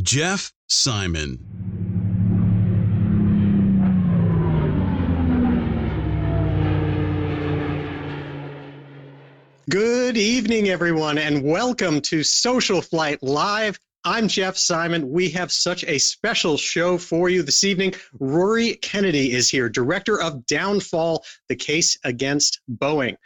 Jeff Simon. Good evening, everyone, and welcome to Social Flight Live. I'm Jeff Simon. We have such a special show for you this evening. Rory Kennedy is here, director of Downfall: The Case Against Boeing.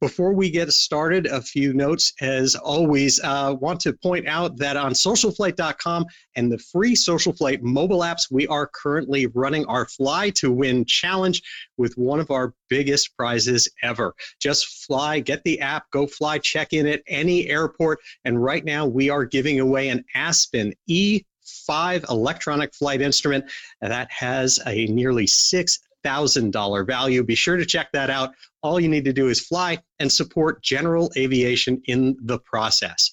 Before we get started, a few notes. As always, want to point out that on socialflight.com and the free Social Flight mobile apps, we are currently running our Fly to Win challenge with one of our biggest prizes ever. Just fly, get the app, go fly, check in at any airport. And right now we are giving away an Aspen E5 electronic flight instrument that has a nearly $6,000 value. Be sure to check that out. All you need to do is fly and support General Aviation in the process.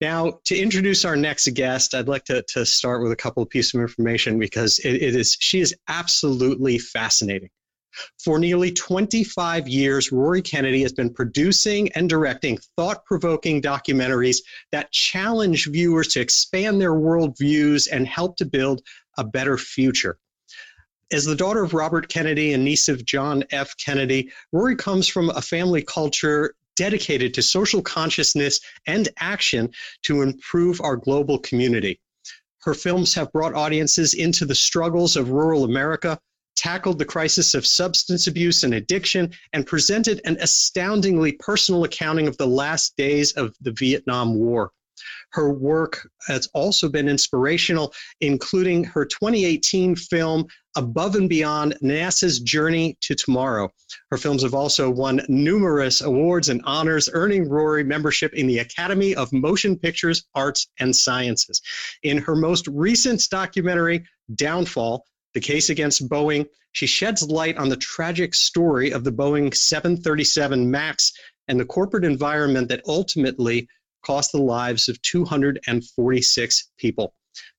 Now, to introduce our next guest, I'd like to start with a couple of pieces of information because she is absolutely fascinating. For nearly 25 years, Rory Kennedy has been producing and directing thought-provoking documentaries that challenge viewers to expand their worldviews and help to build a better future. As the daughter of Robert Kennedy and niece of John F. Kennedy, Rory comes from a family culture dedicated to social consciousness and action to improve our global community. Her films have brought audiences into the struggles of rural America, tackled the crisis of substance abuse and addiction, and presented an astoundingly personal accounting of the last days of the Vietnam War. Her work has also been inspirational, including her 2018 film, Above and Beyond, NASA's Journey to Tomorrow. Her films have also won numerous awards and honors, earning Rory membership in the Academy of Motion Pictures, Arts, and Sciences. In her most recent documentary, Downfall: The Case Against Boeing, she sheds light on the tragic story of the Boeing 737 MAX and the corporate environment that ultimately cost the lives of 246 people.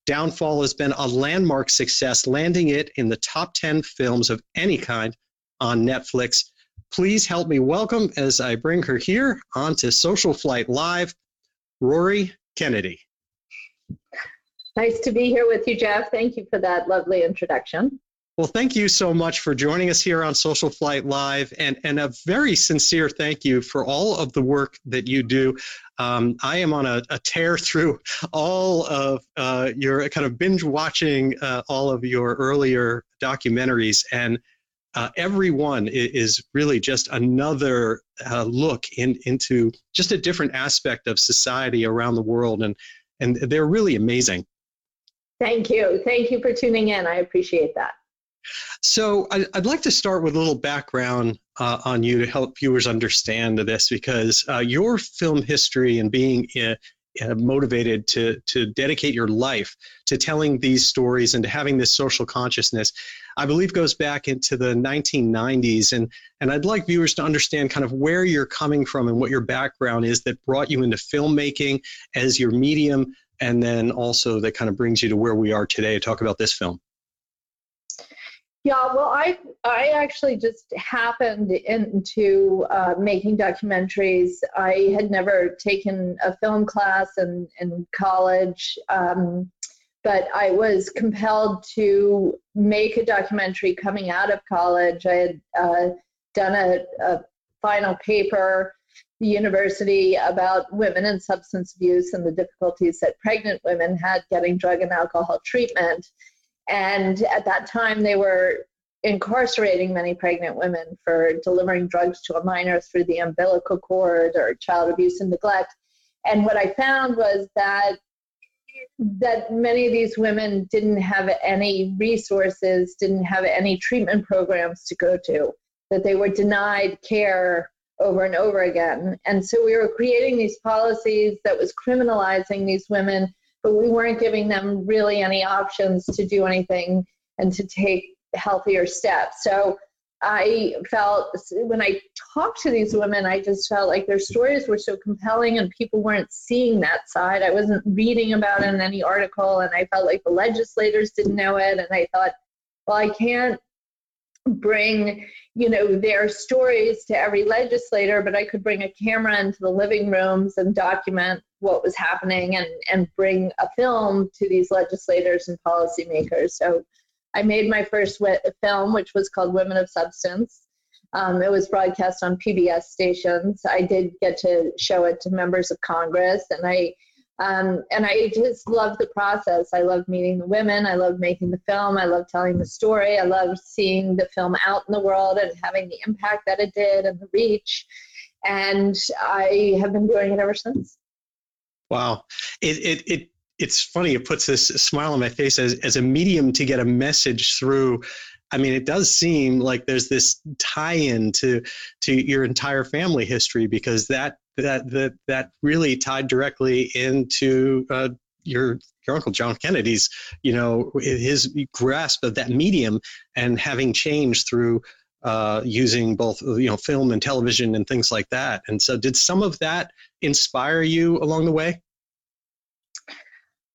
Downfall has been a landmark success, landing it in the top 10 films of any kind on Netflix. Please help me welcome, as I bring her here onto Social Flight Live, Rory Kennedy. Nice to be here with you, Jeff. Thank you for that lovely introduction. Well, thank you so much for joining us here on Social Flight Live, and a very sincere thank you for all of the work that you do. I am on a tear through all of your kind of binge watching all of your earlier documentaries, and every one is really just another look into just a different aspect of society around the world, and they're really amazing. Thank you. Thank you for tuning in. I appreciate that. So I'd like to start with a little background on you to help viewers understand this, because your film history and being motivated to dedicate your life to telling these stories and to having this social consciousness, I believe goes back into the 1990s. And I'd like viewers to understand kind of where you're coming from and what your background is that brought you into filmmaking as your medium, and then also that kind of brings you to where we are today to talk about this film. Yeah, well, I actually just happened into making documentaries. I had never taken a film class in college, but I was compelled to make a documentary coming out of college. I had done a final paper at the university about women and substance abuse and the difficulties that pregnant women had getting drug and alcohol treatment. And at that time, they were incarcerating many pregnant women for delivering drugs to a minor through the umbilical cord or child abuse and neglect. And what I found was that many of these women didn't have any resources, didn't have any treatment programs to go to, that they were denied care over and over again. And so we were creating these policies that was criminalizing these women but we weren't giving them really any options to do anything and to take healthier steps. So I felt when I talked to these women, I just felt like their stories were so compelling and people weren't seeing that side. I wasn't reading about it in any article, and I felt like the legislators didn't know it. And I thought, well, I can't bring, you know, their stories to every legislator, but I could bring a camera into the living rooms and document what was happening and bring a film to these legislators and policymakers. So I made my first film, which was called Women of Substance. It was broadcast on PBS stations. I did get to show it to members of Congress, and I just loved the process. I loved meeting the women. I loved making the film. I loved telling the story. I loved seeing the film out in the world and having the impact that it did and the reach. And I have been doing it ever since. Wow. It's funny. It puts this smile on my face as a medium to get a message through. I mean, it does seem like there's this tie-in to your entire family history, because that really tied directly into your Uncle John Kennedy's, you know, his grasp of that medium and having changed through using both, you know, film and television and things like that. And so, did some of that inspire you along the way?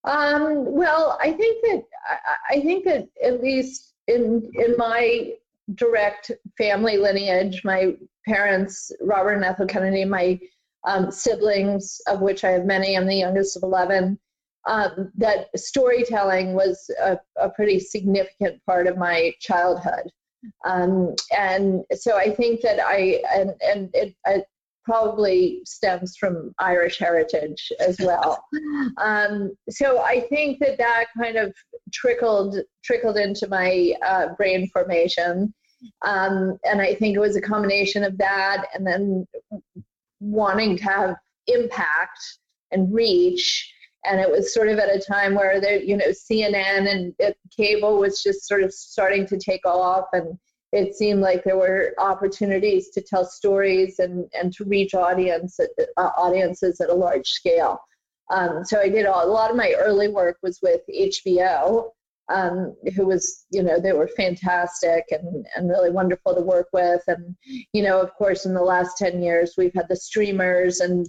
Well, I think that at least in my direct family lineage, my parents, Robert and Ethel Kennedy, my siblings, of which I have many, I'm the youngest of 11, that storytelling was a pretty significant part of my childhood. And so I think that it probably stems from Irish heritage as well. So I think that kind of trickled into my brain formation. And I think it was a combination of that and then wanting to have impact and reach. And it was sort of at a time where, CNN and cable was just sort of starting to take off, and it seemed like there were opportunities to tell stories and to reach audiences at a large scale. So I did a lot of my early work was with HBO, who was, they were fantastic and really wonderful to work with. And, of course, in the last 10 years, we've had the streamers and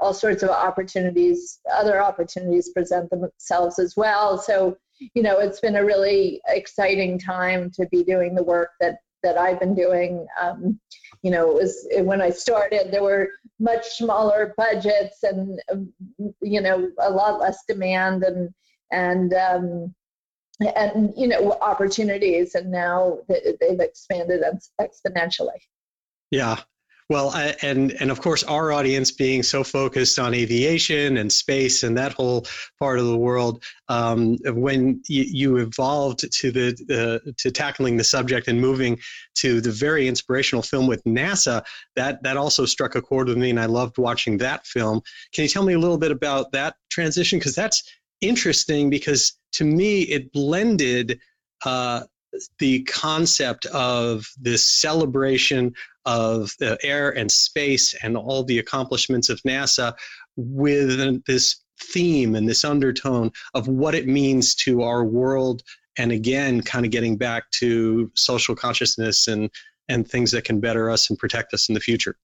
all sorts of opportunities, other opportunities present themselves as well. So, it's been a really exciting time to be doing the work that I've been doing. It was when I started, there were much smaller budgets and, a lot less demand and opportunities, and now they've expanded exponentially. Yeah. Well, and of course, our audience being so focused on aviation and space and that whole part of the world, when you evolved to tackling the subject and moving to the very inspirational film with NASA, that also struck a chord with me, and I loved watching that film. Can you tell me a little bit about that transition? Because that's interesting, because to me, it blended the concept of this celebration of the air and space and all the accomplishments of NASA with this theme and this undertone of what it means to our world. And again, kind of getting back to social consciousness and things that can better us and protect us in the future.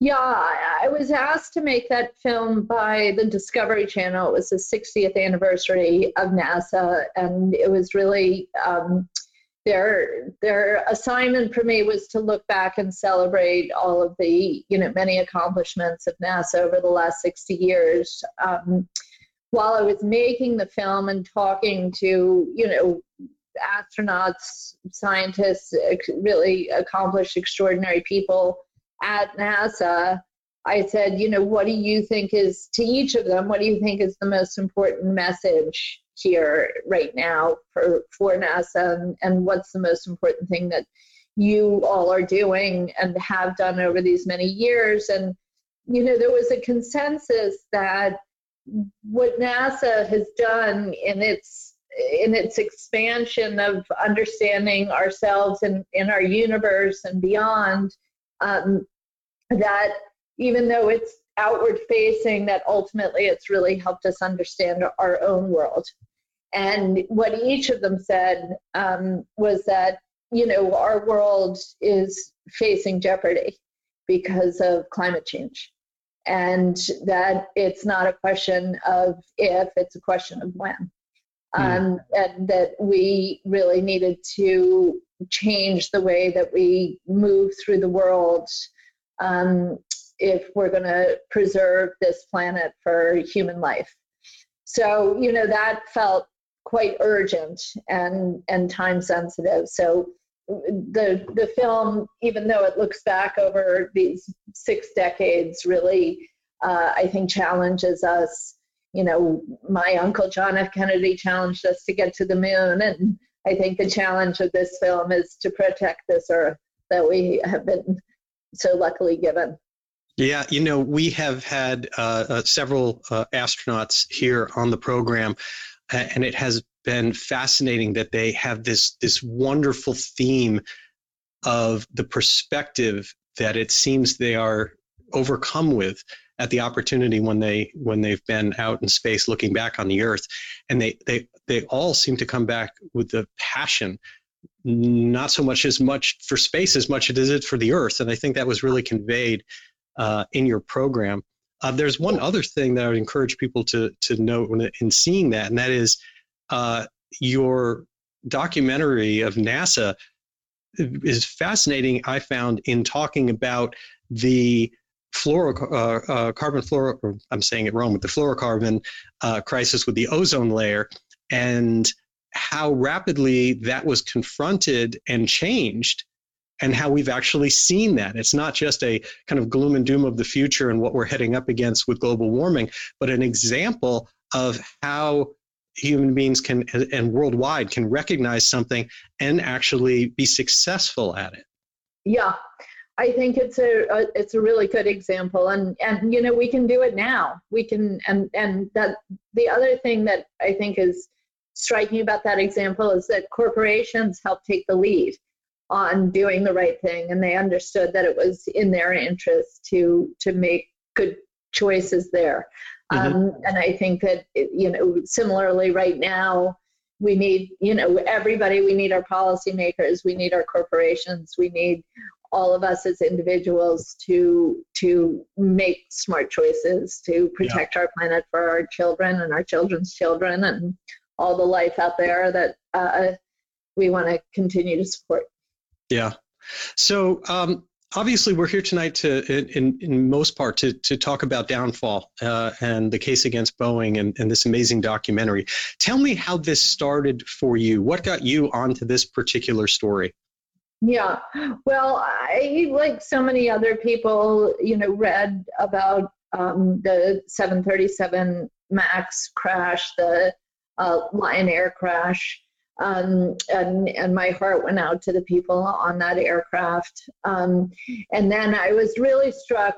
Yeah, I was asked to make that film by the Discovery Channel. It was the 60th anniversary of NASA, and it was really their assignment for me was to look back and celebrate all of the many accomplishments of NASA over the last 60 years. While I was making the film and talking to astronauts, scientists, really accomplished, extraordinary people at NASA, I said, what do you think is, to each of them, what do you think is the most important message here right now for NASA, and what's the most important thing that you all are doing and have done over these many years? And, there was a consensus that what NASA has done in its expansion of understanding ourselves and in our universe and beyond, that even though it's outward facing that ultimately it's really helped us understand our own world. And what each of them said was that, you know, our world is facing jeopardy because of climate change, and that it's not a question of if, it's a question of when. And that we really needed to change the way that we move through the world if we're going to preserve this planet for human life. So, you know, that felt quite urgent and time sensitive. So the film, even though it looks back over these 6 decades, really, I think challenges us. You know, my uncle John F. Kennedy challenged us to get to the moon. And I think the challenge of this film is to protect this earth that we have been so luckily given. Yeah, you know, we have had several astronauts here on the program, and it has been fascinating that they have this wonderful theme of the perspective that it seems they are overcome with at the opportunity when they've been out in space looking back on the Earth, and they all seem to come back with the passion, not so much for space as much as it is for the Earth, and I think that was really conveyed in your program. There's one other thing that I would encourage people to note in seeing that, and that is your documentary of NASA is fascinating, I found, in talking about the fluorocarbon crisis with the ozone layer, and how rapidly that was confronted and changed, and how we've actually seen that. It's not just a kind of gloom and doom of the future and what we're heading up against with global warming, but an example of how human beings can, and worldwide, can recognize something and actually be successful at it. Yeah. I think it's a really good example, and you know, we can do it now. We can, and that the other thing that I think is striking about that example is that corporations helped take the lead on doing the right thing, and they understood that it was in their interest to make good choices there. Mm-hmm. And I think that, you know, similarly right now, we need, you know, everybody. We need our policymakers. We need our corporations. We need all of us as individuals to make smart choices to protect our planet for our children and our children's children and all the life out there that we want to continue to support. Yeah. So obviously we're here tonight in most part to talk about Downfall and the case against Boeing and this amazing documentary. Tell me how this started for you. What got you onto this particular story? Yeah, well, I, like so many other people, you know, read about the 737 MAX crash, the Lion Air crash, and my heart went out to the people on that aircraft. And then I was really struck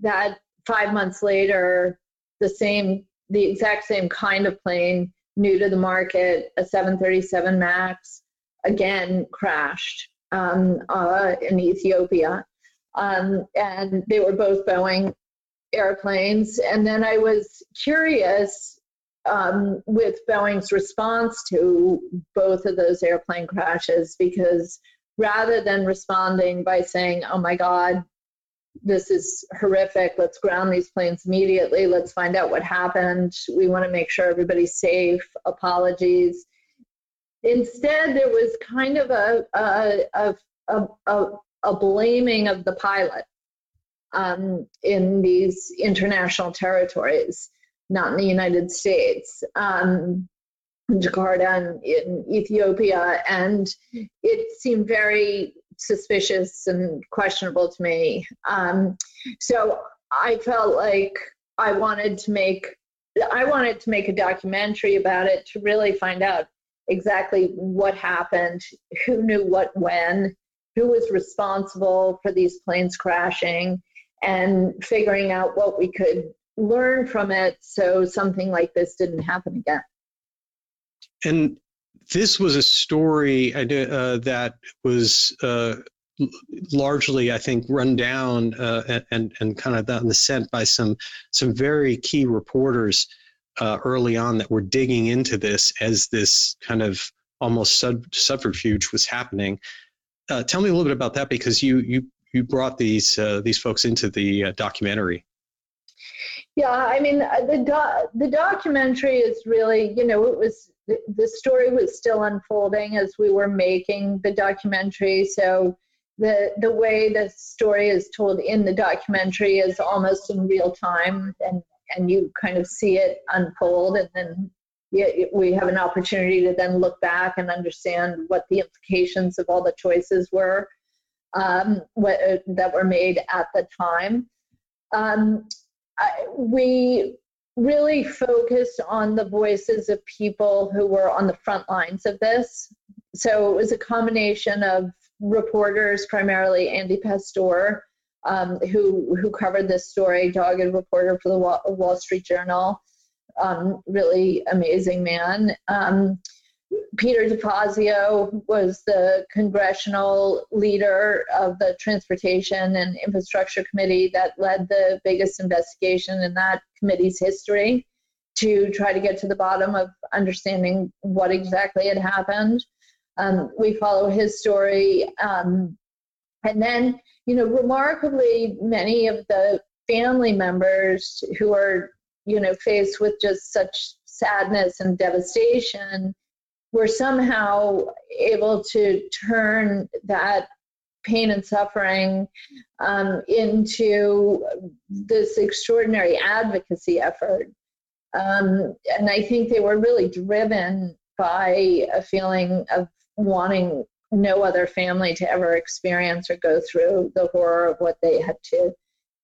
that 5 months later, the exact same kind of plane, new to the market, a 737 MAX, again crashed. In Ethiopia, and they were both Boeing airplanes. And then I was curious with Boeing's response to both of those airplane crashes, because rather than responding by saying, oh my God, this is horrific, let's ground these planes immediately, let's find out what happened, we want to make sure everybody's safe, apologies. Instead, there was kind of a blaming of the pilot in these international territories, not in the United States, in Jakarta and in Ethiopia, and it seemed very suspicious and questionable to me. So I felt like I wanted to make a documentary about it to really find out exactly what happened, who knew what when, who was responsible for these planes crashing, and figuring out what we could learn from it so something like this didn't happen again. And this was a story that was largely, I think, run down and kind of on the scent by some very key reporters early on that were digging into this as this kind of almost subterfuge was happening. Tell me a little bit about that, because you brought these folks into the documentary. Yeah, I mean, the documentary is really, you know, it was, the story was still unfolding as we were making the documentary. So the way the story is told in the documentary is almost in real time, and you kind of see it unfold, and then we have an opportunity to then look back and understand what the implications of all the choices were that were made at the time. We really focused on the voices of people who were on the front lines of this. So it was a combination of reporters, primarily Andy Pastor, who covered this story, dogged reporter for the Wall Street Journal, really amazing man. Peter DeFazio was the congressional leader of the Transportation and Infrastructure Committee that led the biggest investigation in that committee's history to try to get to the bottom of understanding what exactly had happened. We follow his story. And then, you know, remarkably, many of the family members who are, you know, faced with just such sadness and devastation were somehow able to turn that pain and suffering into this extraordinary advocacy effort. And I think they were really driven by a feeling of wanting no other family to ever experience or go through the horror of what they had to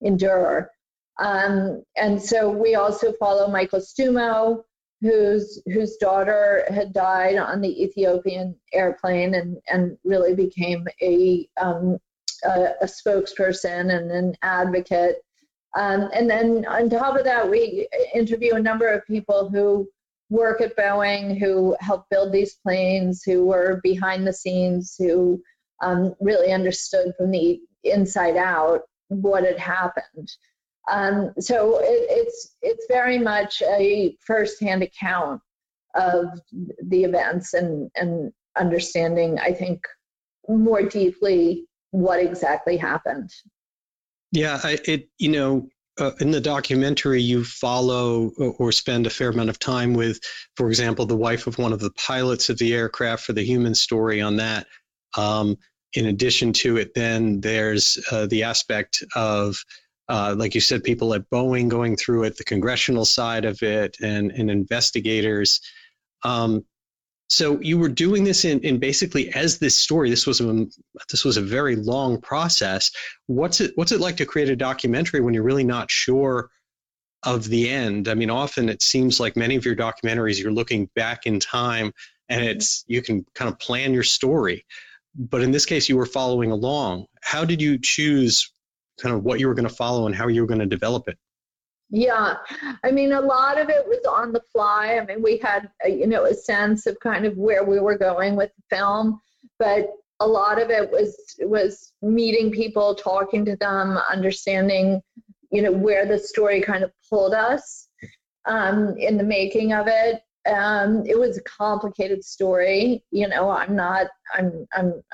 endure. And so we also follow Michael Stumo, whose daughter had died on the Ethiopian airplane and really became a spokesperson and an advocate. And then on top of that, we interview a number of people who work at Boeing, who helped build these planes, who were behind the scenes, who really understood from the inside out what had happened. So it's very much a firsthand account of the events and understanding, I think, more deeply what exactly happened. Yeah, in the documentary, you follow or spend a fair amount of time with, for example, the wife of one of the pilots of the aircraft for the human story on that. In addition to it, then there's the aspect of, like you said, people at Boeing going through it, the congressional side of it, and investigators. So you were doing this in basically as this story. This was a very long process. What's it like to create a documentary when you're really not sure of the end? I mean, often it seems like many of your documentaries, you're looking back in time, and you can kind of plan your story. But in this case, you were following along. How did you choose kind of what you were going to follow and how you were going to develop it? Yeah, I mean, a lot of it was on the fly. I mean, we had, a sense of kind of where we were going with the film, but a lot of it was meeting people, talking to them, understanding, where the story kind of pulled us in the making of it. It was a complicated story. I'm not an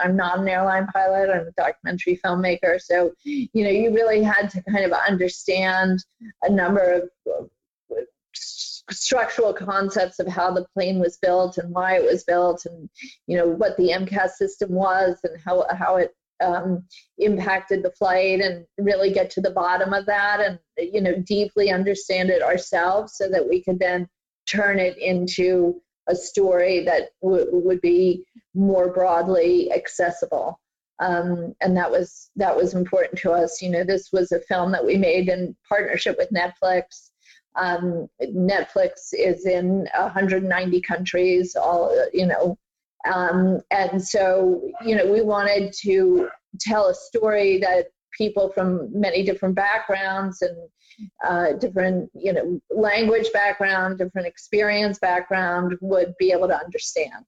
airline pilot. I'm a documentary filmmaker. So, you really had to kind of understand a number of structural concepts of how the plane was built and why it was built, and, what the MCAS system was and how it impacted the flight, and really get to the bottom of that and, deeply understand it ourselves so that we could then turn it into a story that would be more broadly accessible, and that was important to us. This was a film that we made in partnership with Netflix. Netflix is in 190 countries, and so we wanted to tell a story that people from many different backgrounds and different, language background, different experience background would be able to understand.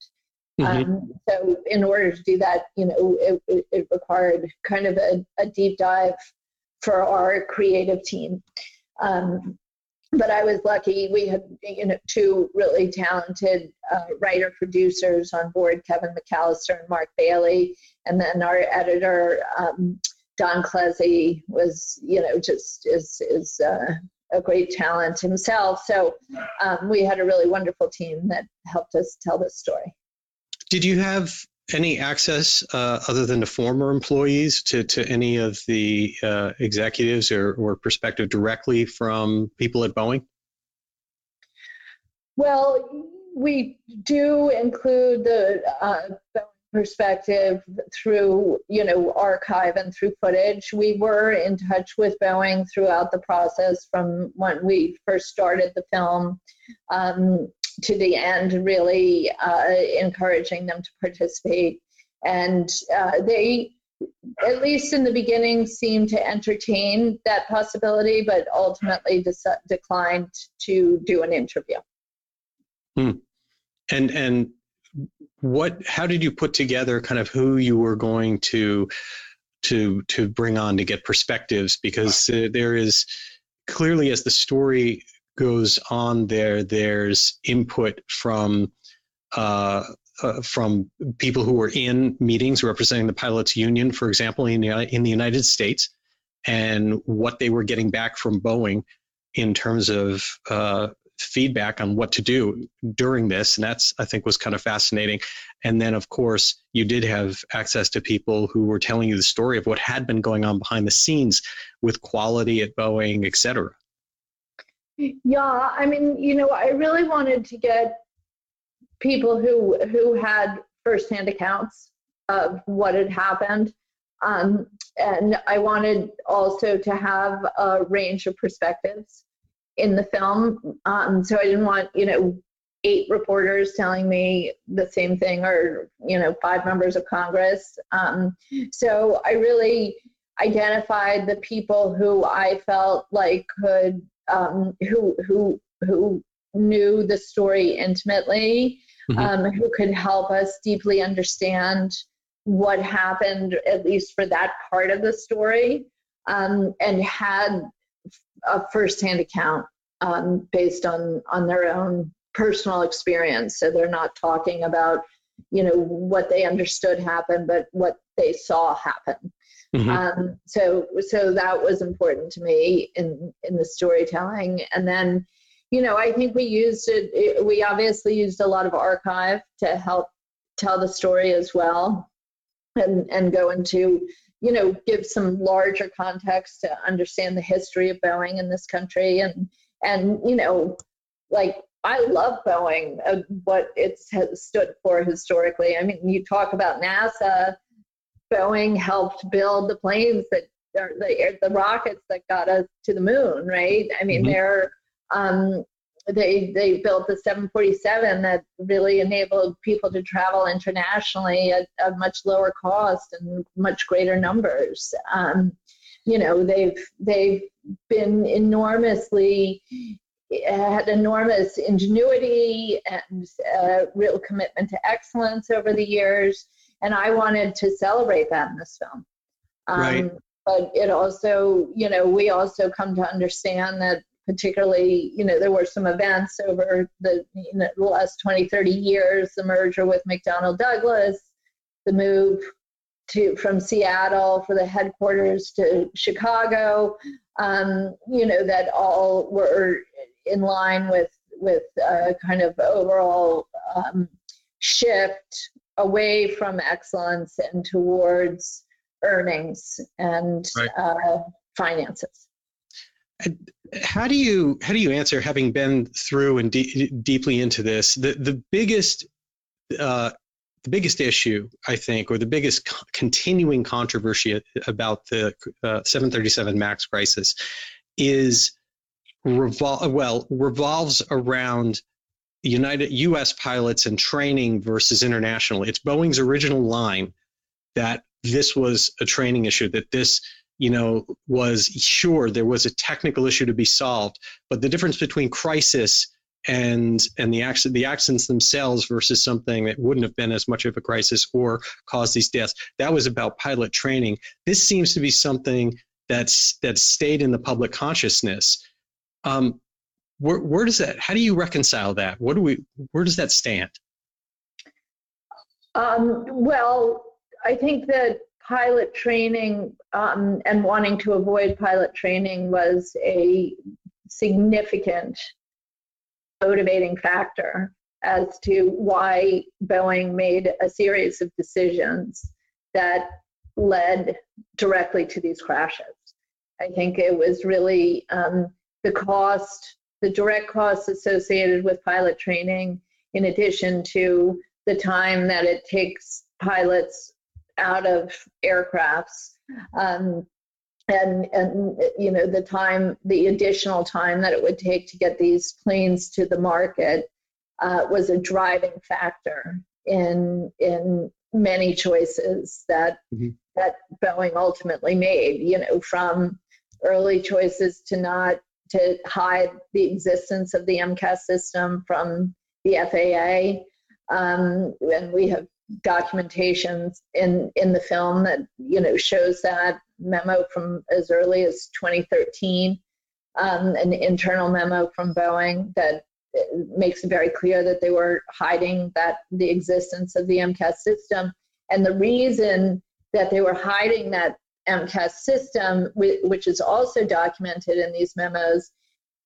Mm-hmm. So in order to do that, you know, it required kind of a deep dive for our creative team. But I was lucky. We had, you know, two really talented writer producers on board, Kevin McAllister and Mark Bailey. And then our editor, Don Clezzy, was, you know, just is a great talent himself. So we had a really wonderful team that helped us tell this story. Did you have any access, other than the former employees, to any of the executives or perspective directly from people at Boeing? Well, we do include the Boeing perspective through, you know, archive and through footage. We were in touch with Boeing throughout the process from when we first started the film to the end, really encouraging them to participate. And they, at least in the beginning, seemed to entertain that possibility, but ultimately declined to do an interview. Hmm. And how did you put together kind of who you were going to bring on to get perspectives? Because there is clearly, as the story goes on, there's input from people who were in meetings representing the pilots union, for example, in the United States, and what they were getting back from Boeing in terms of feedback on what to do during this. And that's, I think, was kind of fascinating. And then, of course, you did have access to people who were telling you the story of what had been going on behind the scenes with quality at Boeing, et cetera. Yeah, I mean, you know, I really wanted to get people who had firsthand accounts of what had happened. And I wanted also to have a range of perspectives in the film. So I didn't want, you know, 8 reporters telling me the same thing or, you know, 5 members of Congress. So I really identified the people who I felt like could who knew the story intimately, who could help us deeply understand what happened, at least for that part of the story, and had a firsthand account based on their own personal experience. So they're not talking about, you know, what they understood happened, but what they saw happen. Mm-hmm. So that was important to me in the storytelling. And then, you know, I think we used it. We obviously used a lot of archive to help tell the story as well, and go into, you know, give some larger context to understand the history of Boeing in this country. And you know, like, I love Boeing, what it has stood for historically. I mean, you talk about NASA. Boeing helped build the planes that are the rockets that got us to the moon, right? I mean, they built the 747 that really enabled people to travel internationally at a much lower cost and much greater numbers. You know, they've been had enormous ingenuity and real commitment to excellence over the years. And I wanted to celebrate that in this film. Right. But it also, you know, we also come to understand that particularly, you know, there were some events over the last 20, 30 years, the merger with McDonnell Douglas, the move from Seattle for the headquarters to Chicago, you know, that all were in line with kind of overall shift away from excellence and towards earnings and finances. And how do you answer, having been through and deeply into this, the biggest issue, I think, or the biggest continuing controversy about the 737 MAX crisis is revolves around United U.S. pilots and training versus international. It's Boeing's original line that this was a training issue, that this, you know, was, sure, there was a technical issue to be solved, but the difference between crisis and the accidents themselves versus something that wouldn't have been as much of a crisis or caused these deaths. That was about pilot training. This seems to be something that's stayed in the public consciousness. Where does that? How do you reconcile that? Where does that stand? Well, I think that pilot training and wanting to avoid pilot training was a significant motivating factor as to why Boeing made a series of decisions that led directly to these crashes. I think it was really the cost, the direct costs associated with pilot training, in addition to the time that it takes pilots out of aircrafts, and you know, the time, the additional time that it would take to get these planes to the market was a driving factor in many choices that that Boeing ultimately made. You know, from early choices to hide the existence of the MCAS system from the FAA. And we have documentations in the film that, you know, shows that memo from as early as 2013, an internal memo from Boeing that makes it very clear that they were hiding the existence of the MCAS system. And the reason that they were hiding that MCAS system, which is also documented in these memos,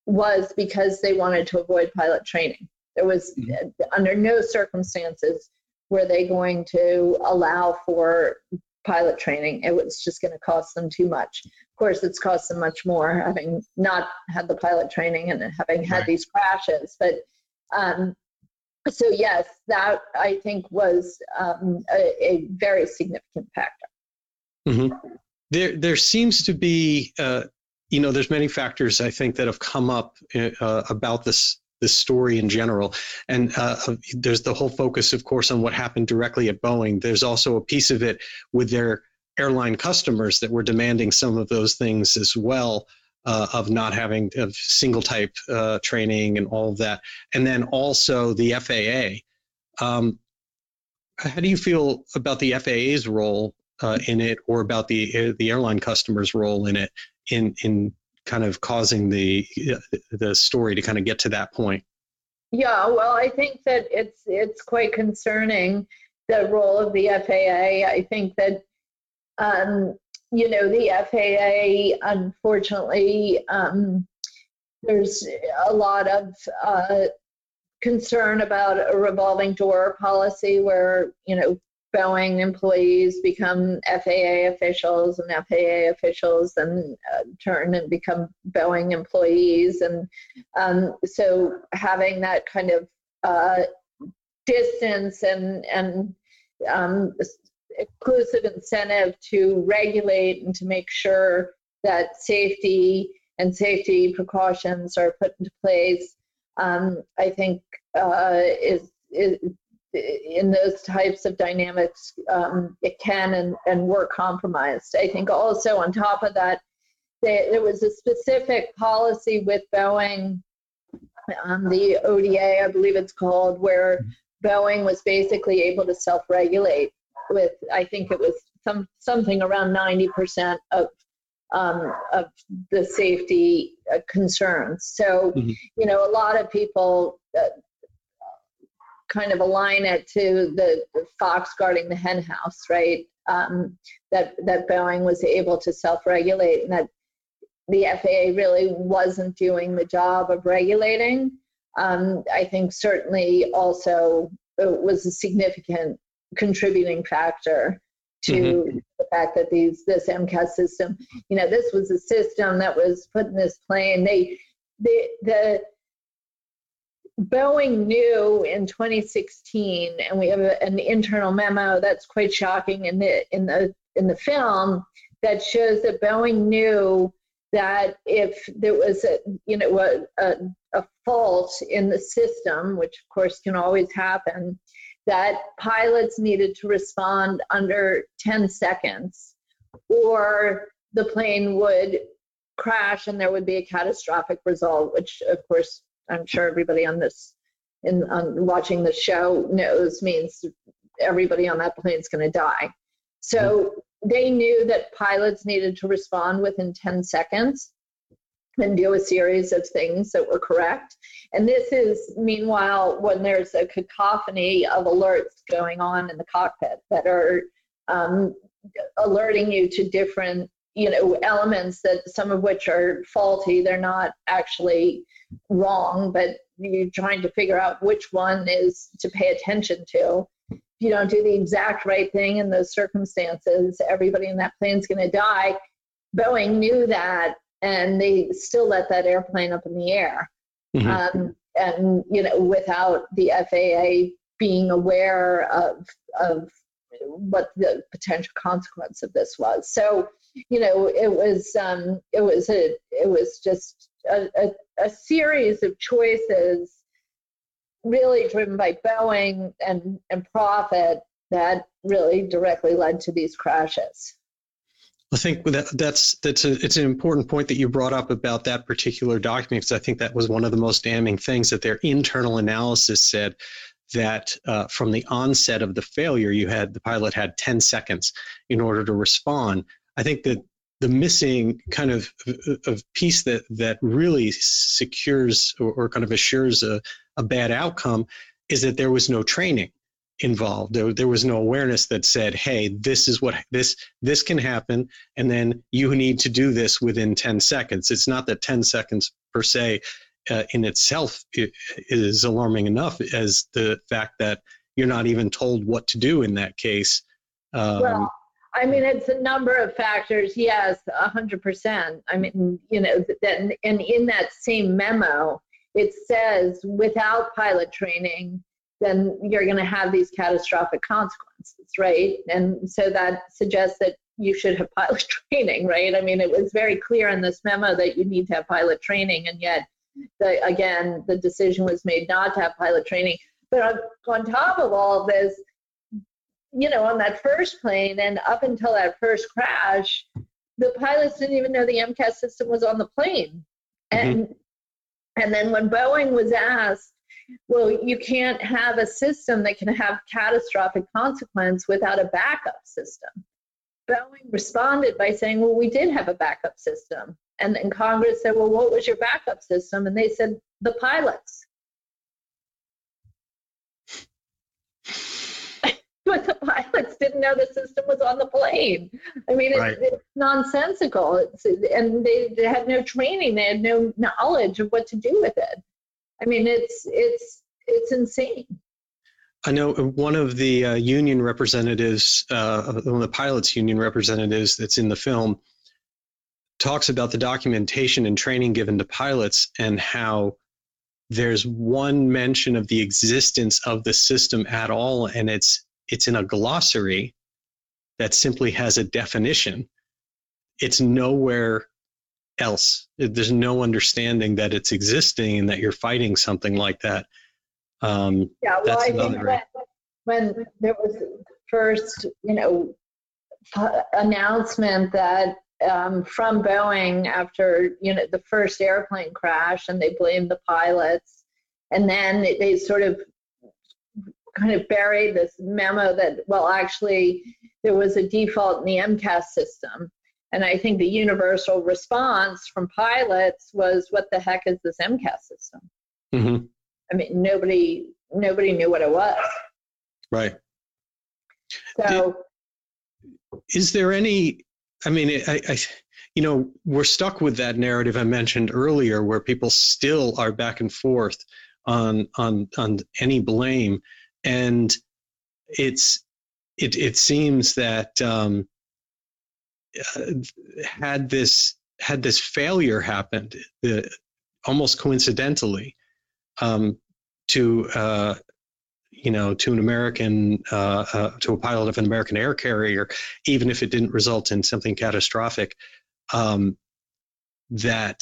was because they wanted to avoid pilot training. There was, under no circumstances were they going to allow for pilot training. It was just going to cost them too much. Of course, it's cost them much more, having not had the pilot training and having had these crashes. But so yes, that I think was a very significant factor. There seems to be, you know, there's many factors I think that have come up about this story in general. And there's the whole focus, of course, on what happened directly at Boeing. There's also a piece of it with their airline customers that were demanding some of those things as well, of not having of single type training and all of that. And then also the FAA. How do you feel about the FAA's role in it, or about the airline customers' role in it, in kind of causing the story to kind of get to that point? Yeah, well, I think that it's quite concerning, the role of the FAA. I think that you know, the FAA, unfortunately, there's a lot of concern about a revolving door policy where, you know, Boeing employees become FAA officials, and FAA officials then turn and become Boeing employees. And so having that kind of distance and exclusive incentive to regulate and to make sure that safety and safety precautions are put into place, I think is in those types of dynamics, it can and were compromised. I think also on top of that, there was a specific policy with Boeing, the ODA, I believe it's called, where Boeing was basically able to self-regulate with, I think it was something around 90% of the safety concerns. So, you know, a lot of people kind of align it to the fox guarding the hen house, right? That Boeing was able to self-regulate, and that the FAA really wasn't doing the job of regulating. I think certainly also it was a significant contributing factor to the fact that this MCAS system, you know, this was a system that was put in this plane. Boeing knew in 2016, and we have an internal memo that's quite shocking in the film that shows that Boeing knew that if there was a fault in the system, which of course can always happen, that pilots needed to respond under 10 seconds, or the plane would crash and there would be a catastrophic result, which of course I'm sure everybody on this and watching the show knows means everybody on that plane is going to die. So they knew that pilots needed to respond within 10 seconds and do a series of things that were correct. And this is, meanwhile, when there's a cacophony of alerts going on in the cockpit that are alerting you to different, you know, elements that some of which are faulty. They're not actually wrong, but you're trying to figure out which one is to pay attention to. If you don't do the exact right thing in those circumstances, everybody in that plane's going to die. Boeing knew that, and they still let that airplane up in the air. And, you know, without the FAA being aware of what the potential consequence of this was. So, you know, it was just a series of choices really driven by Boeing and profit that really directly led to these crashes. I think that's an important point that you brought up about that particular document, because I think that was one of the most damning things, that their internal analysis said that from the onset of the failure, the pilot had 10 seconds in order to respond. I think that the missing kind of piece that really secures or kind of assures a bad outcome is that there was no training involved. There was no awareness that said, hey, this is what this can happen, and then you need to do this within 10 seconds. It's not that 10 seconds per se in itself is alarming enough as the fact that you're not even told what to do in that case. Well, I mean, it's a number of factors. Yes, 100%. I mean, you know, and in that same memo, it says without pilot training, then you're going to have these catastrophic consequences, right? And so that suggests that you should have pilot training, right? I mean, it was very clear in this memo that you need to have pilot training, and yet, again, the decision was made not to have pilot training. But on top of all of this, you know, on that first plane and up until that first crash, the pilots didn't even know the MCAS system was on the plane. And then when Boeing was asked, well, you can't have a system that can have catastrophic consequence without a backup system, Boeing responded by saying, well, we did have a backup system. And then Congress said, well, what was your backup system? And they said, the pilots. But the pilots didn't know the system was on the plane. I mean, right. It's nonsensical. And they had no training. They had no knowledge of what to do with it. I mean, it's insane. I know one of the union representatives, one of the pilots' union representatives that's in the film, talks about the documentation and training given to pilots and how there's one mention of the existence of the system at all, and it's in a glossary that simply has a definition. It's nowhere else. There's no understanding that it's existing and that you're fighting something like that. Yeah, well, that's when there was the first, you know, announcement that from Boeing after, you know, the first airplane crash, and they blamed the pilots, and then they kind of buried this memo that, well, actually there was a default in the MCAS system. And I think the universal response from pilots was, what the heck is this MCAS system? Mm-hmm. I mean, nobody knew what it was. Right. So is there any, I mean, I you know, we're stuck with that narrative I mentioned earlier, where people still are back and forth on any blame. And it seems that had this failure happened, almost coincidentally, to an American, to a pilot of an American air carrier, even if it didn't result in something catastrophic, I've got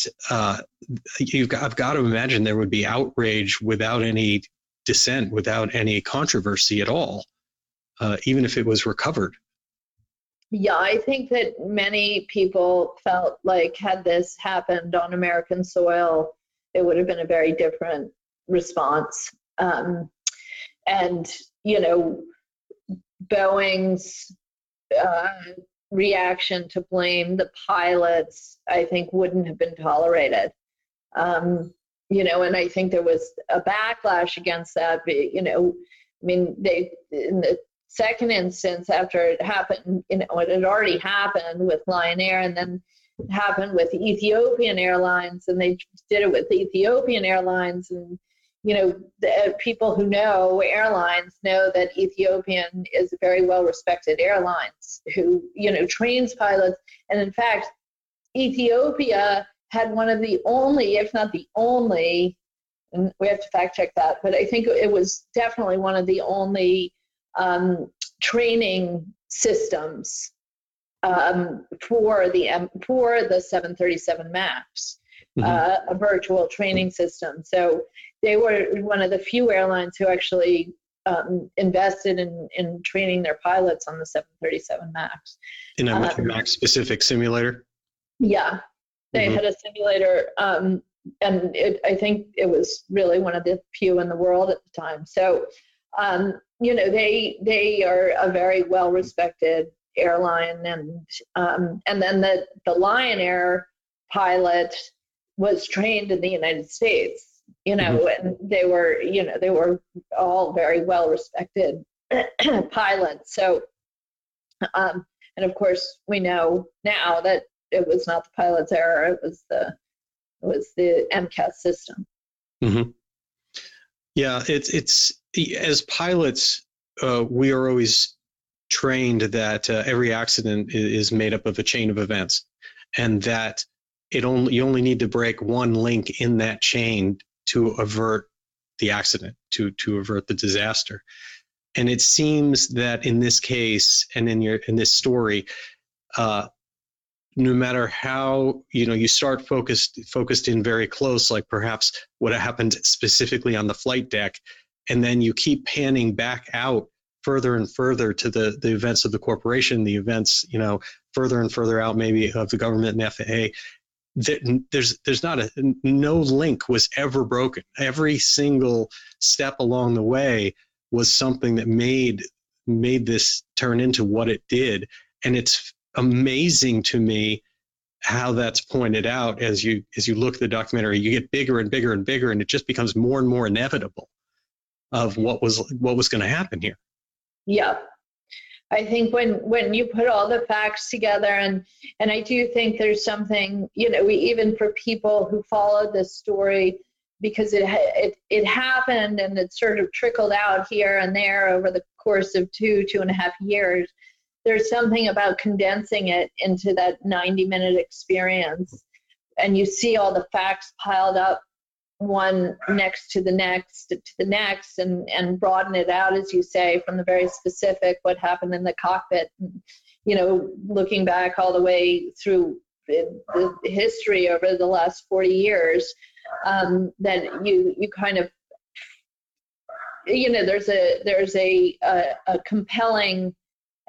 to imagine there would be outrage without any dissent, without any controversy at all, even if it was recovered. Yeah, I think that many people felt like, had this happened on American soil, it would have been a very different response. And, you know, Boeing's reaction to blame the pilots, I think, wouldn't have been tolerated. You know, and I think there was a backlash against that. You know, I mean, they, in the second instance after it happened, you know, it had already happened with Lion Air, and then it happened with Ethiopian Airlines, and they did it with Ethiopian Airlines. And, you know, the people who know airlines know that Ethiopian is a very well-respected airlines who, you know, trains pilots. And in fact, Ethiopia had one of the only, if not the only, and we have to fact check that, but I think it was definitely one of the only training systems for the 737 MAX, a virtual training system. So they were one of the few airlines who actually invested in training their pilots on the 737 MAX. And I'm with a MAX-specific simulator? Yeah. They had a simulator, and I think it was really one of the few in the world at the time. So, you know, they are a very well-respected airline, and then the Lion Air pilot was trained in the United States, you know, and they were all very well-respected pilots. So, and of course, we know now that it was not the pilot's error. It was the MCAS system. Yeah, it's as pilots, we are always trained that every accident is made up of a chain of events, and that you only need to break one link in that chain to avert the accident, to avert the disaster. And it seems that in this case and in this story, no matter how, you know, you start focused in very close, like perhaps what happened specifically on the flight deck, and then you keep panning back out further and further to the events of the corporation, the events, you know, further and further out maybe of the government and FAA. There's not no link was ever broken. Every single step along the way was something that made this turn into what it did, and it's amazing to me how that's pointed out as you look at the documentary. You get bigger and bigger and bigger, and it just becomes more and more inevitable of what was going to happen here. Yeah, I think when you put all the facts together, and I do think there's something, you know, even for people who followed this story, because it happened and it sort of trickled out here and there over the course of 2.5 years. There's something about condensing it into that 90-minute experience, and you see all the facts piled up one next to the next, and broaden it out, as you say, from the very specific what happened in the cockpit, you know, looking back all the way through the history over the last 40 years, that you kind of, you know, there's a compelling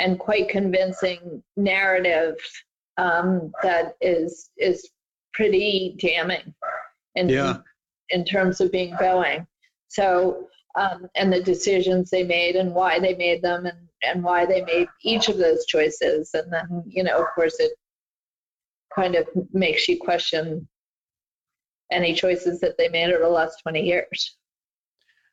and quite convincing narrative that is pretty damning in terms of being Boeing. So, and the decisions they made and why they made them and why they made each of those choices. And then, you know, of course, it kind of makes you question any choices that they made over the last 20 years.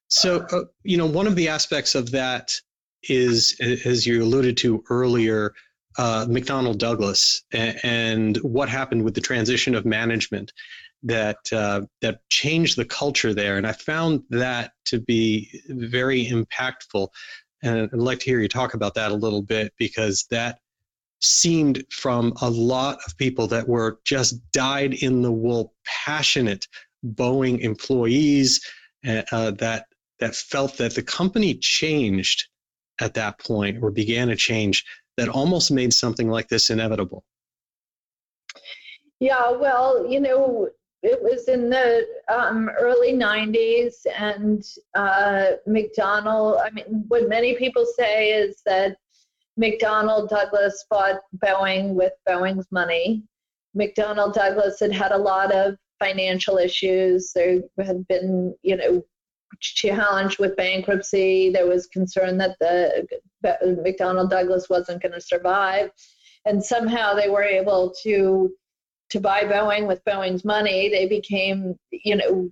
So, you know, one of the aspects of that is, as you alluded to earlier, McDonnell Douglas and what happened with the transition of management that changed the culture there. And I found that to be very impactful. And I'd like to hear you talk about that a little bit, because that seemed from a lot of people that were just dyed in the wool, passionate Boeing employees that felt that the company changed at that point, or began a change that almost made something like this inevitable. Yeah, well, you know, it was in the early 90s, and McDonnell, I mean, what many people say is that McDonnell Douglas bought Boeing with Boeing's money. McDonnell Douglas had a lot of financial issues. There had been, you know, challenge with bankruptcy. There was concern that the McDonnell Douglas wasn't going to survive. And somehow they were able to buy Boeing with Boeing's money. They became, you know,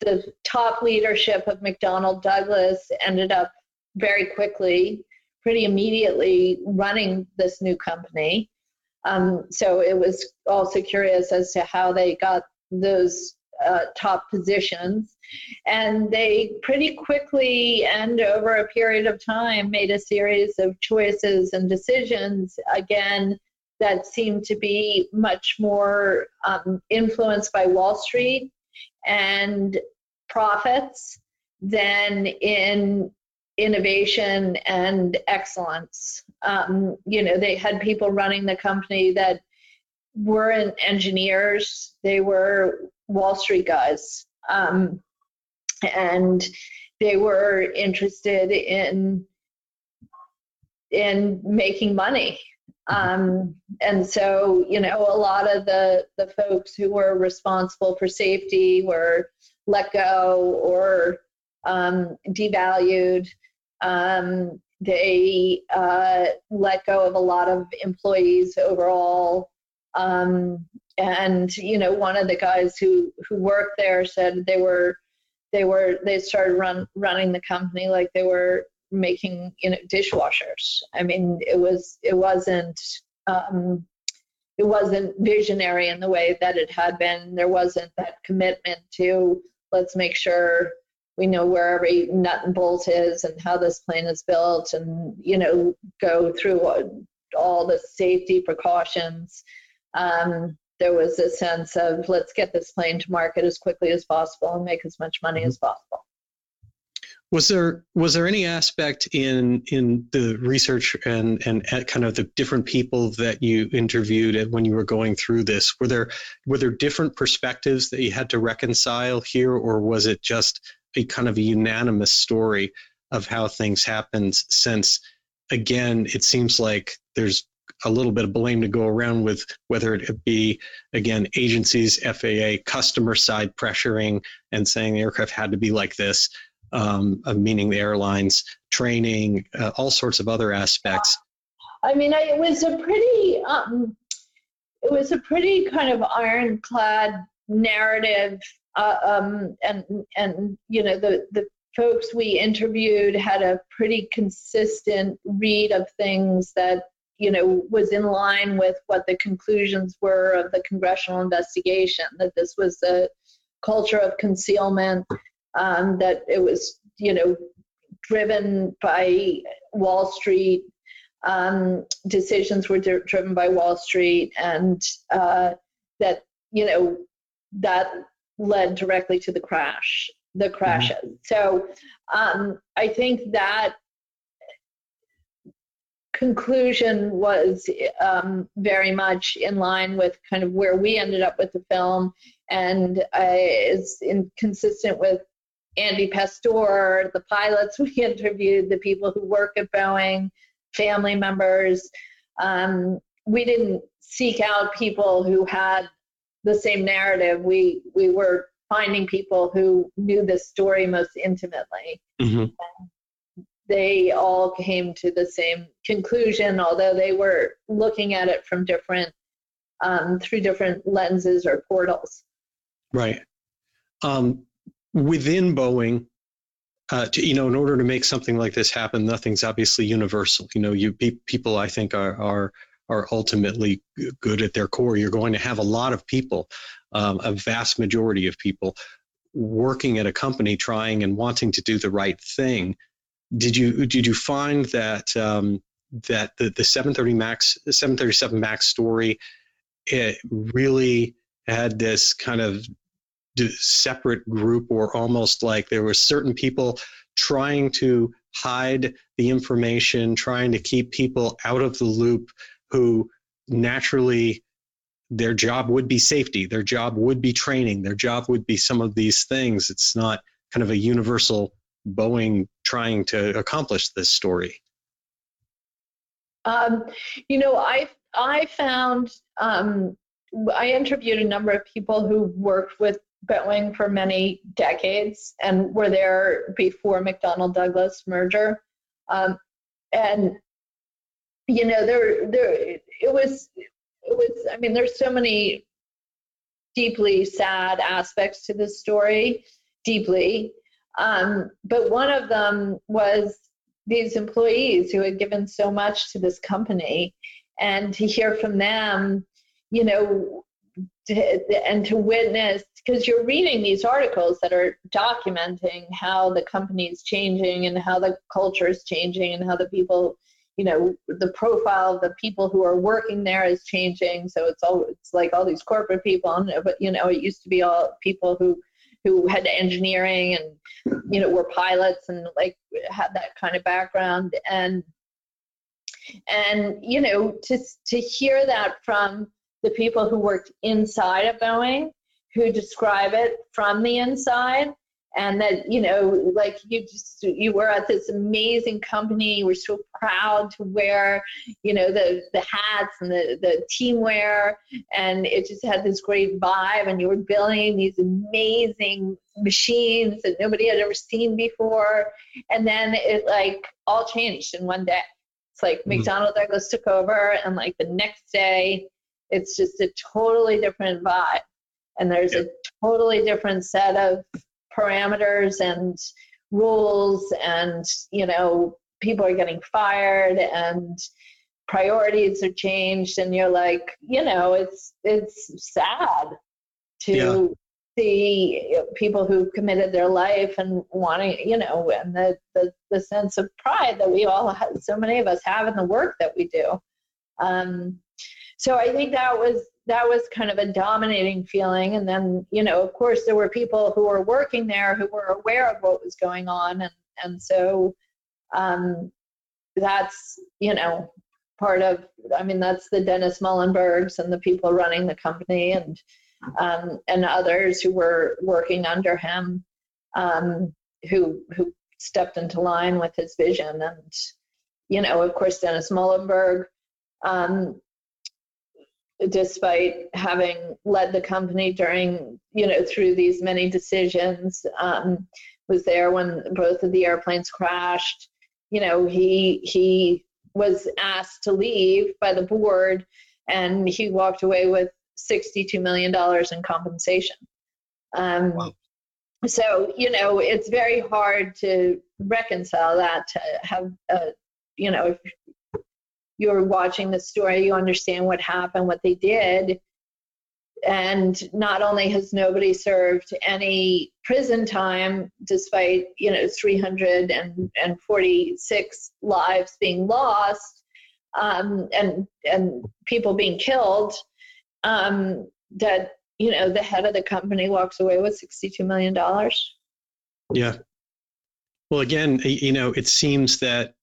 the top leadership of McDonnell Douglas ended up very quickly, pretty immediately running this new company. So it was also curious as to how they got those top positions. And they pretty quickly and over a period of time made a series of choices and decisions, again, that seemed to be much more influenced by Wall Street and profits than in innovation and excellence. You know, they had people running the company that weren't engineers, they were Wall Street guys. And they were interested in making money. And so, you know, a lot of the folks who were responsible for safety were let go or devalued. They let go of a lot of employees overall. And, you know, one of the guys who worked there said they started running the company like they were making, you know, dishwashers. I mean, it wasn't visionary in the way that it had been. There wasn't that commitment to let's make sure we know where every nut and bolt is and how this plane is built and, you know, go through all the safety precautions. There was a sense of let's get this plane to market as quickly as possible and make as much money as possible. Was there any aspect in the research and at kind of the different people that you interviewed when you were going through this? Were there different perspectives that you had to reconcile here, or was it just a kind of a unanimous story of how things happened? Since, again, it seems like there's a little bit of blame to go around with, whether it be, again, agencies, FAA, customer side pressuring and saying the aircraft had to be like this. Meaning the airlines, training, all sorts of other aspects. I mean, it was a pretty kind of ironclad narrative, and you know, the folks we interviewed had a pretty consistent read of things that, you know, was in line with what the conclusions were of the congressional investigation, that this was a culture of concealment. That it was, you know, driven by Wall Street, decisions were driven by Wall Street, and that, you know, that led directly to the crashes. Mm-hmm. So I think that conclusion was very much in line with kind of where we ended up with the film, and is consistent with Andy Pastor, the pilots we interviewed, the people who work at Boeing, family members. We didn't seek out people who had the same narrative. We were finding people who knew this story most intimately. Mm-hmm. They all came to the same conclusion, although they were looking at it from different, through different lenses or portals. Right. Within Boeing, you know, in order to make something like this happen, nothing's obviously universal. You know, people, I think, are ultimately good at their core. You're going to have a lot of people, a vast majority of people, working at a company trying and wanting to do the right thing. Did you find that that the 737 MAX story, it really had this kind of separate group, or almost like there were certain people trying to hide the information, trying to keep people out of the loop, who naturally their job would be safety, their job would be training, their job would be some of these things. It's not kind of a universal Boeing trying to accomplish this story. You know, I found I interviewed a number of people who worked with Boeing for many decades and were there before McDonnell Douglas merger. And, you know, it was, I mean, there's so many deeply sad aspects to this story, deeply. But one of them was these employees who had given so much to this company, and to hear from them, you know, and to witness, because you're reading these articles that are documenting how the company's changing and how the culture is changing and how the people, you know, the profile of the people who are working there is changing. So it's like all these corporate people, but, you know, it used to be all people who had engineering and, you know, were pilots and like had that kind of background. And, you know, to hear that from the people who worked inside of Boeing, who describe it from the inside, and that, you know, like you were at this amazing company, you were so proud to wear, you know, the hats and the team wear, and it just had this great vibe, and you were building these amazing machines that nobody had ever seen before, and then it like all changed in one day. It's like McDonnell Douglas took over, and like the next day, it's just a totally different vibe. And there's a totally different set of parameters and rules, and, you know, people are getting fired and priorities are changed. And you're like, you know, it's sad to see people who've committed their life and wanting, you know, and the sense of pride that we all have, so many of us have in the work that we do. So I think that was kind of a dominating feeling. And then, you know, of course, there were people who were working there who were aware of what was going on. And so that's, you know, part of, I mean, that's the Dennis Muilenburgs and the people running the company and others who were working under him, who stepped into line with his vision. And, you know, of course, Dennis Muilenburg, despite having led the company during, you know, through these many decisions, was there when both of the airplanes crashed. You know, he was asked to leave by the board, and he walked away with $62 million in compensation. Wow. So, you know, it's very hard to reconcile that, to have, you know, if you're watching the story, you understand what happened, what they did. And not only has nobody served any prison time, despite, you know, 346 lives being lost, and people being killed, that, you know, the head of the company walks away with $62 million. Yeah. Well, again, you know, it seems that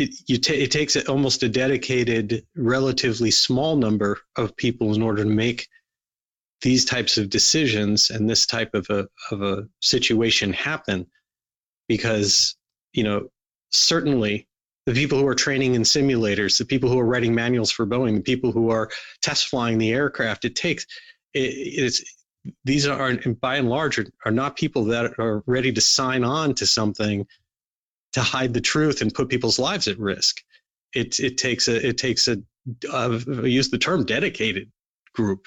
it takes almost a dedicated, relatively small number of people in order to make these types of decisions and this type of a situation happen, because, you know, certainly the people who are training in simulators, the people who are writing manuals for Boeing, the people who are test flying the aircraft, these are, by and large, are not people that are ready to sign on to something to hide the truth and put people's lives at risk. It takes a use the term dedicated group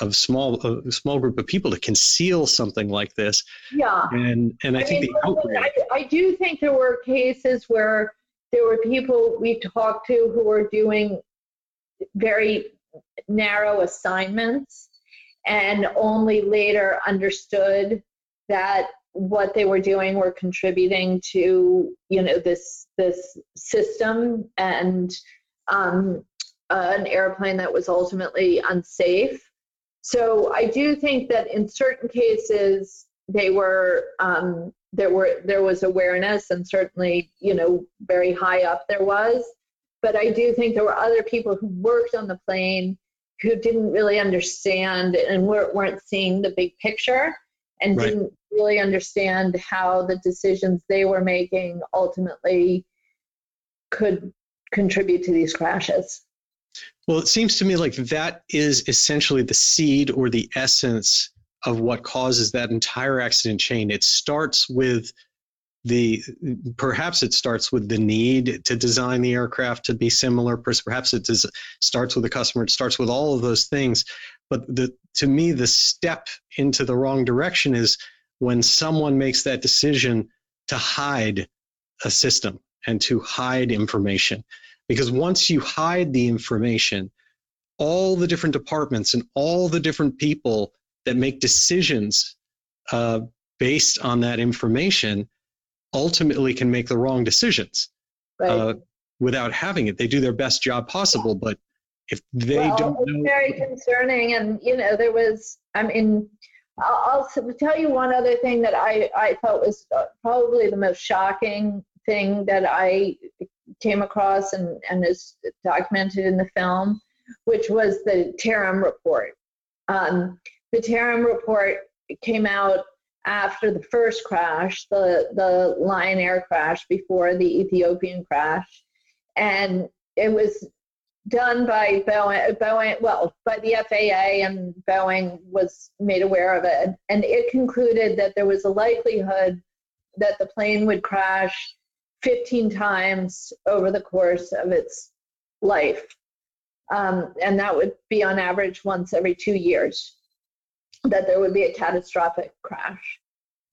of a small group of people to conceal something like this. Yeah, and I do think there were cases where there were people we talked to who were doing very narrow assignments and only later understood that what they were doing were contributing to, you know, this system and an airplane that was ultimately unsafe. So I do think that in certain cases they were, there was awareness, and certainly, you know, very high up there was, but I do think there were other people who worked on the plane who didn't really understand and weren't seeing the big picture and didn't really understand how the decisions they were making ultimately could contribute to these crashes. Well, it seems to me like that is essentially the seed or the essence of what causes that entire accident chain. It starts with the need to design the aircraft to be similar. Perhaps it starts with the customer. It starts with all of those things. But to me, the step into the wrong direction is when someone makes that decision to hide a system and to hide information. Because once you hide the information, all the different departments and all the different people that make decisions based on that information ultimately can make the wrong decisions, right, without having it. They do their best job possible, but if they don't know... It's very concerning. And, you know, there was, I mean, I'll tell you one other thing that I thought was probably the most shocking thing that I came across and is documented in the film, which was the Tarim report. The Tarim report came out after the first crash, the Lion Air crash, before the Ethiopian crash, and it was done by Boeing, well, by the FAA, and Boeing was made aware of it, and it concluded that there was a likelihood that the plane would crash 15 times over the course of its life, and that would be on average once every 2 years, that there would be a catastrophic crash.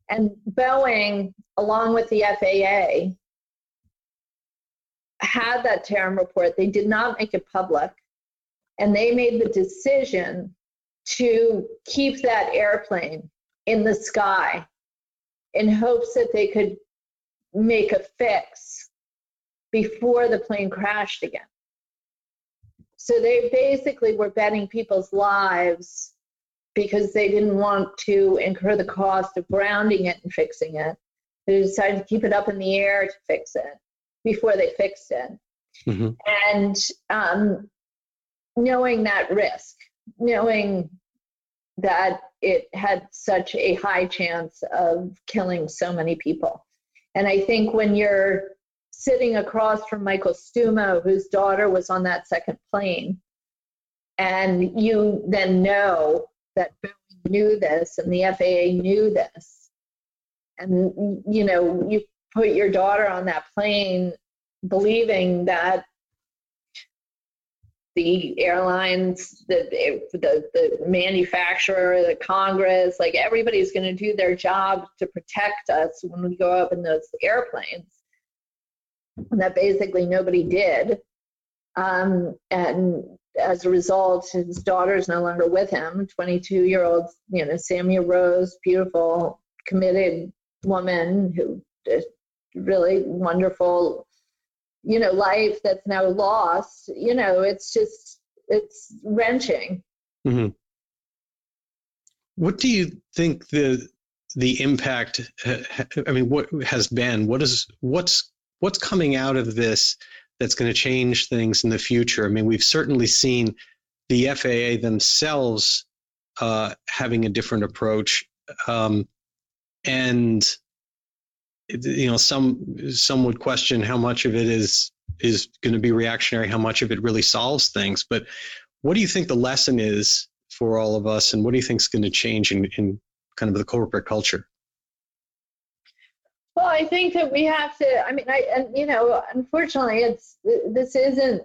And Boeing, along with the FAA, had that Tarim report. They did not make it public, and they made the decision to keep that airplane in the sky in hopes that they could make a fix before the plane crashed again. So they basically were betting people's lives because they didn't want to incur the cost of grounding it and fixing it. They decided to keep it up in the air to fix it before they fixed it. Mm-hmm. And knowing that risk, knowing that it had such a high chance of killing so many people. And I think when you're sitting across from Michael Stumo, whose daughter was on that second plane, and you then know that Boeing knew this and the FAA knew this, and you know, you put your daughter on that plane believing that the airlines, the manufacturer, the Congress, like everybody's going to do their job to protect us when we go up in those airplanes, and that basically nobody did, and as a result, his daughter's no longer with him, 22-year-old, you know, Samia Rose, beautiful, committed woman who did really wonderful, you know, life that's now lost. You know, it's just, it's wrenching. Mm-hmm. What do you think the impact, I mean, what has been, what's coming out of this that's going to change things in the future? I mean, we've certainly seen the FAA themselves having a different approach, and you know, some would question how much of it is going to be reactionary, how much of it really solves things. But what do you think the lesson is for all of us, and what do you think is going to change in kind of the corporate culture? Well, I think that we have to, I mean, you know, unfortunately, this isn't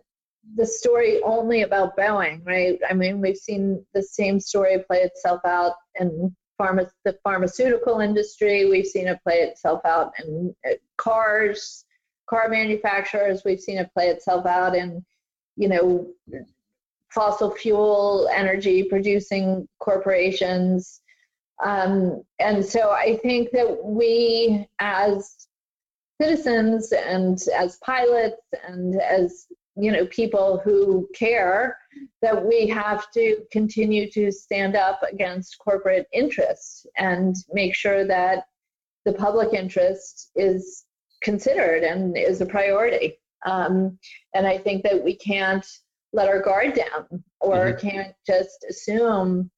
the story only about Boeing, right? I mean, we've seen the same story play itself out in the pharmaceutical industry. We've seen it play itself out in cars, car manufacturers. We've seen it play itself out in, you know, fossil fuel energy producing corporations. And so I think that we as citizens and as pilots and as, you know, people who care, that we have to continue to stand up against corporate interests and make sure that the public interest is considered and is a priority. And I think that we can't let our guard down or mm-hmm. can't just assume,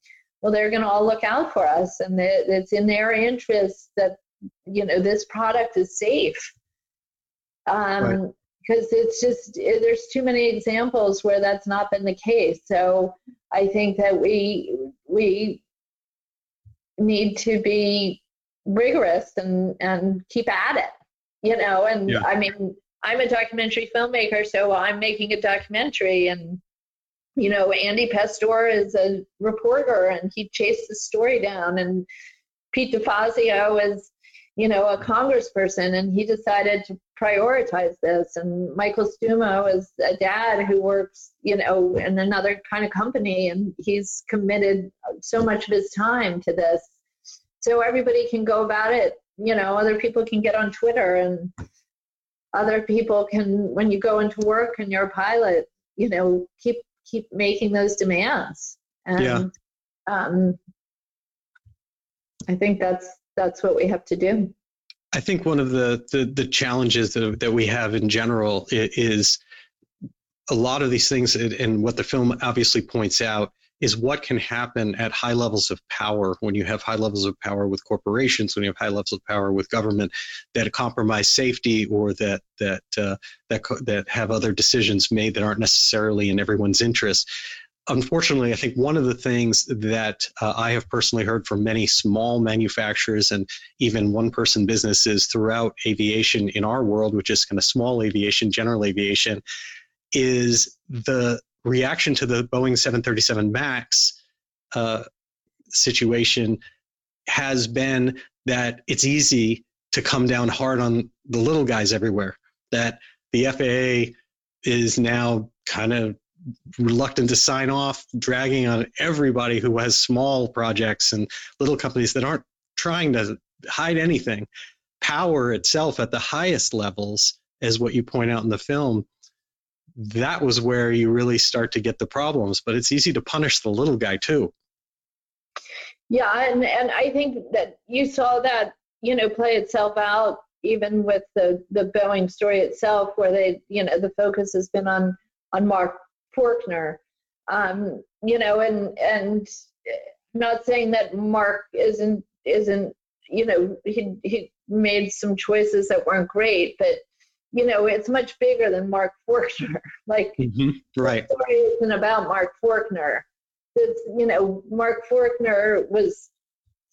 well, they're going to all look out for us, and it's in their interest that, you know, this product is safe. Right. because it's just, there's too many examples where that's not been the case. So I think that we need to be rigorous and keep at it, you know. And yeah. I mean, I'm a documentary filmmaker, so I'm making a documentary, and you know, Andy Pastor is a reporter, and he chased the story down, and Pete DeFazio is, you know, a congressperson, and he decided to prioritize this. And Michael Stumo is a dad who works, you know, in another kind of company, and he's committed so much of his time to this. So everybody can go about it, you know, other people can get on Twitter, and other people can, when you go into work and you're a pilot, you know, keep making those demands. And yeah. I think that's what we have to do. I think one of the challenges that we have in general is a lot of these things, and what the film obviously points out is what can happen at high levels of power. When you have high levels of power with corporations, when you have high levels of power with government, that compromise safety, or that have other decisions made that aren't necessarily in everyone's interest. Unfortunately, I think one of the things that I have personally heard from many small manufacturers and even one-person businesses throughout aviation in our world, which is kind of small aviation, general aviation, is the reaction to the Boeing 737 MAX situation has been that it's easy to come down hard on the little guys everywhere, that the FAA is now kind of reluctant to sign off, dragging on everybody who has small projects and little companies that aren't trying to hide anything. Power itself at the highest levels, as what you point out in the film, that was where you really start to get the problems. But it's easy to punish the little guy too. Yeah, and I think that you saw that, you know, play itself out even with the Boeing story itself, where they, you know, the focus has been on Mark Forkner, you know, and I'm not saying that Mark isn't, you know, he made some choices that weren't great, but you know, it's much bigger than Mark Forkner. Like, mm-hmm. Right. The story isn't about Mark Forkner. It's, you know, Mark Forkner was,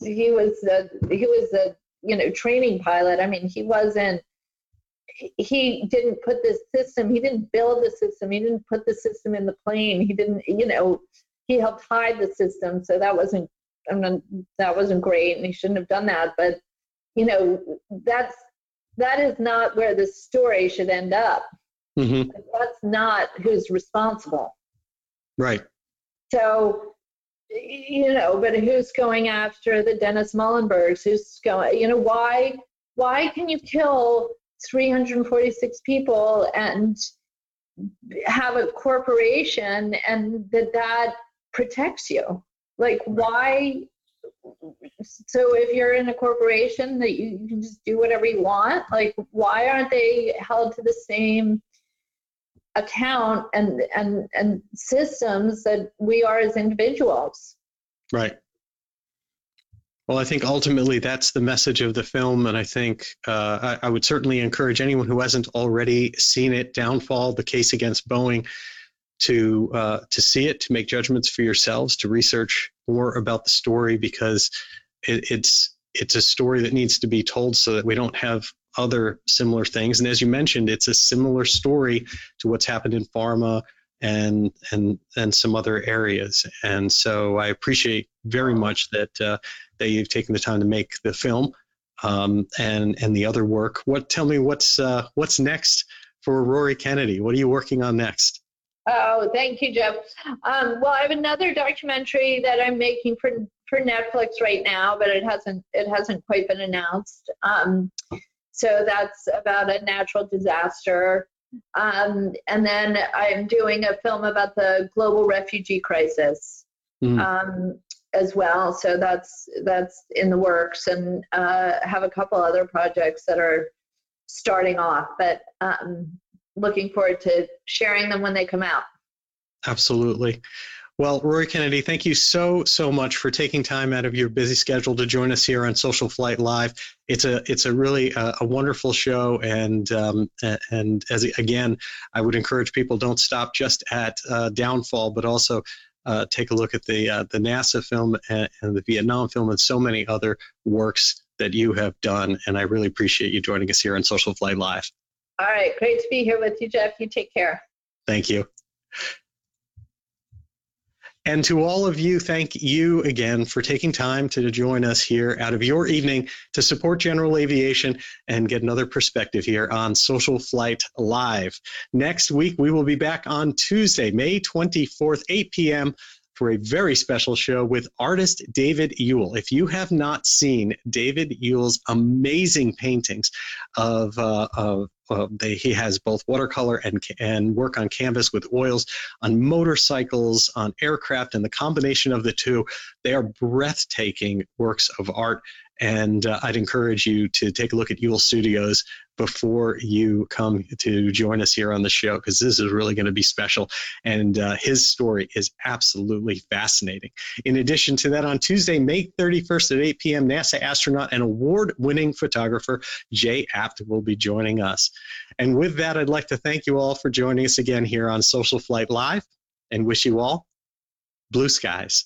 he was a, you know, training pilot. I mean, he didn't put this system, he didn't build the system, he didn't put the system in the plane, he didn't, you know, he helped hide the system, so that wasn't great, and he shouldn't have done that. But, you know, that is not where the story should end up. Mm-hmm. That's not who's responsible. Right. So, you know, but who's going after the Dennis Muilenburgs? Who's going, you know, why can you kill 346 people and have a corporation and that protects you? Like, why? So if you're in a corporation that you can just do whatever you want, like, why aren't they held to the same account and systems that we are as individuals? Right. Well, I think ultimately that's the message of the film, and I think I would certainly encourage anyone who hasn't already seen it, Downfall: The Case Against Boeing, to see it, to make judgments for yourselves, to research more about the story, because it's a story that needs to be told so that we don't have other similar things. And as you mentioned, it's a similar story to what's happened in pharma and some other areas. And so I appreciate very much that you've taken the time to make the film and the other work. Tell me what's next for Rory Kennedy? What are you working on next? Oh, thank you, Jeff. Well, I have another documentary that I'm making for Netflix right now, but it hasn't quite been announced. So that's about a natural disaster. And then I'm doing a film about the global refugee crisis as well. So that's in the works, and have a couple other projects that are starting off, but looking forward to sharing them when they come out. Absolutely. Well, Rory Kennedy, thank you so much for taking time out of your busy schedule to join us here on Social Flight Live. It's a really a wonderful show, and as again, I would encourage people, don't stop just at Downfall, but also take a look at the NASA film and the Vietnam film and so many other works that you have done. And I really appreciate you joining us here on Social Flight Live. All right, great to be here with you, Jeff. You take care. Thank you. And to all of you, thank you again for taking time to join us here out of your evening to support General Aviation and get another perspective here on Social Flight Live. Next week, we will be back on Tuesday, May 24th, 8 p.m. for a very special show with artist David Ewell. If you have not seen David Ewell's amazing paintings he has both watercolor and work on canvas with oils, on motorcycles, on aircraft, and the combination of the two, they are breathtaking works of art. And I'd encourage you to take a look at Ewell Studios before you come to join us here on the show, because this is really going to be special. And his story is absolutely fascinating. In addition to that, on Tuesday, May 31st at 8 p.m., NASA astronaut and award-winning photographer Jay Apt will be joining us. And with that, I'd like to thank you all for joining us again here on Social Flight Live, and wish you all blue skies.